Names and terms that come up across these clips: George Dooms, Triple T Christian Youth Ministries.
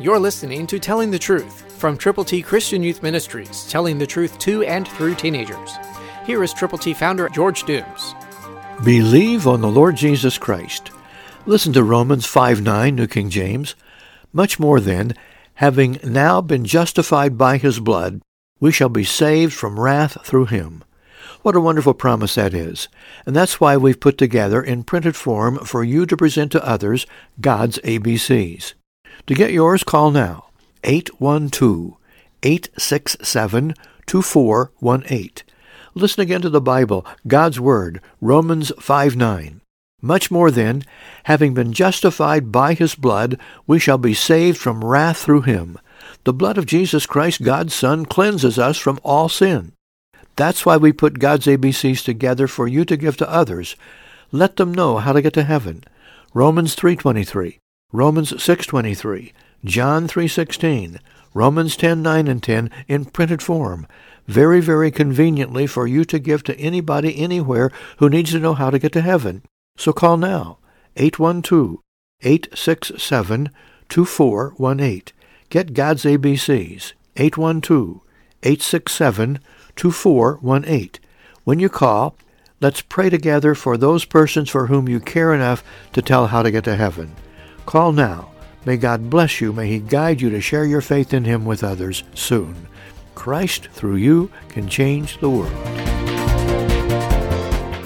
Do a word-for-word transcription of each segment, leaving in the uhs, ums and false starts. You're listening to Telling the Truth from Triple T Christian Youth Ministries, telling the truth to and through teenagers. Here is Triple T founder George Dooms. Believe on the Lord Jesus Christ. Listen to Romans five nine, New King James. Much more then, having now been justified by his blood, we shall be saved from wrath through him. What a wonderful promise that is. And that's why we've put together in printed form for you to present to others God's A B Cs. To get yours, call now, eight one two, eight six seven, two four one eight. Listen again to the Bible, God's Word, Romans five nine. Much more then, having been justified by his blood, we shall be saved from wrath through him. The blood of Jesus Christ, God's Son, cleanses us from all sin. That's why we put God's A B Cs together for you to give to others. Let them know how to get to heaven. Romans three twenty-three, Romans six twenty-three, John three sixteen, Romans ten nine and ten in printed form. Very, very conveniently for you to give to anybody anywhere who needs to know how to get to heaven. So call now, eight one two, eight six seven, two four one eight. Get God's A B Cs, eight one two, eight six seven, two four one eight. When you call, let's pray together for those persons for whom you care enough to tell how to get to heaven. Call now. May God bless you. May He guide you to share your faith in Him with others soon. Christ, through you, can change the world.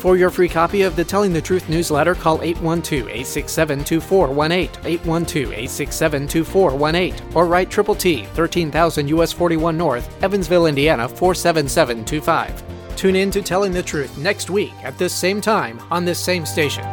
For your free copy of the Telling the Truth newsletter, call eight one two, eight six seven, two four one eight, eight one two, eight six seven, two four one eight, or write Triple T, thirteen thousand U S forty-one North, Evansville, Indiana, four seven seven two five. Tune in to Telling the Truth next week at this same time on this same station.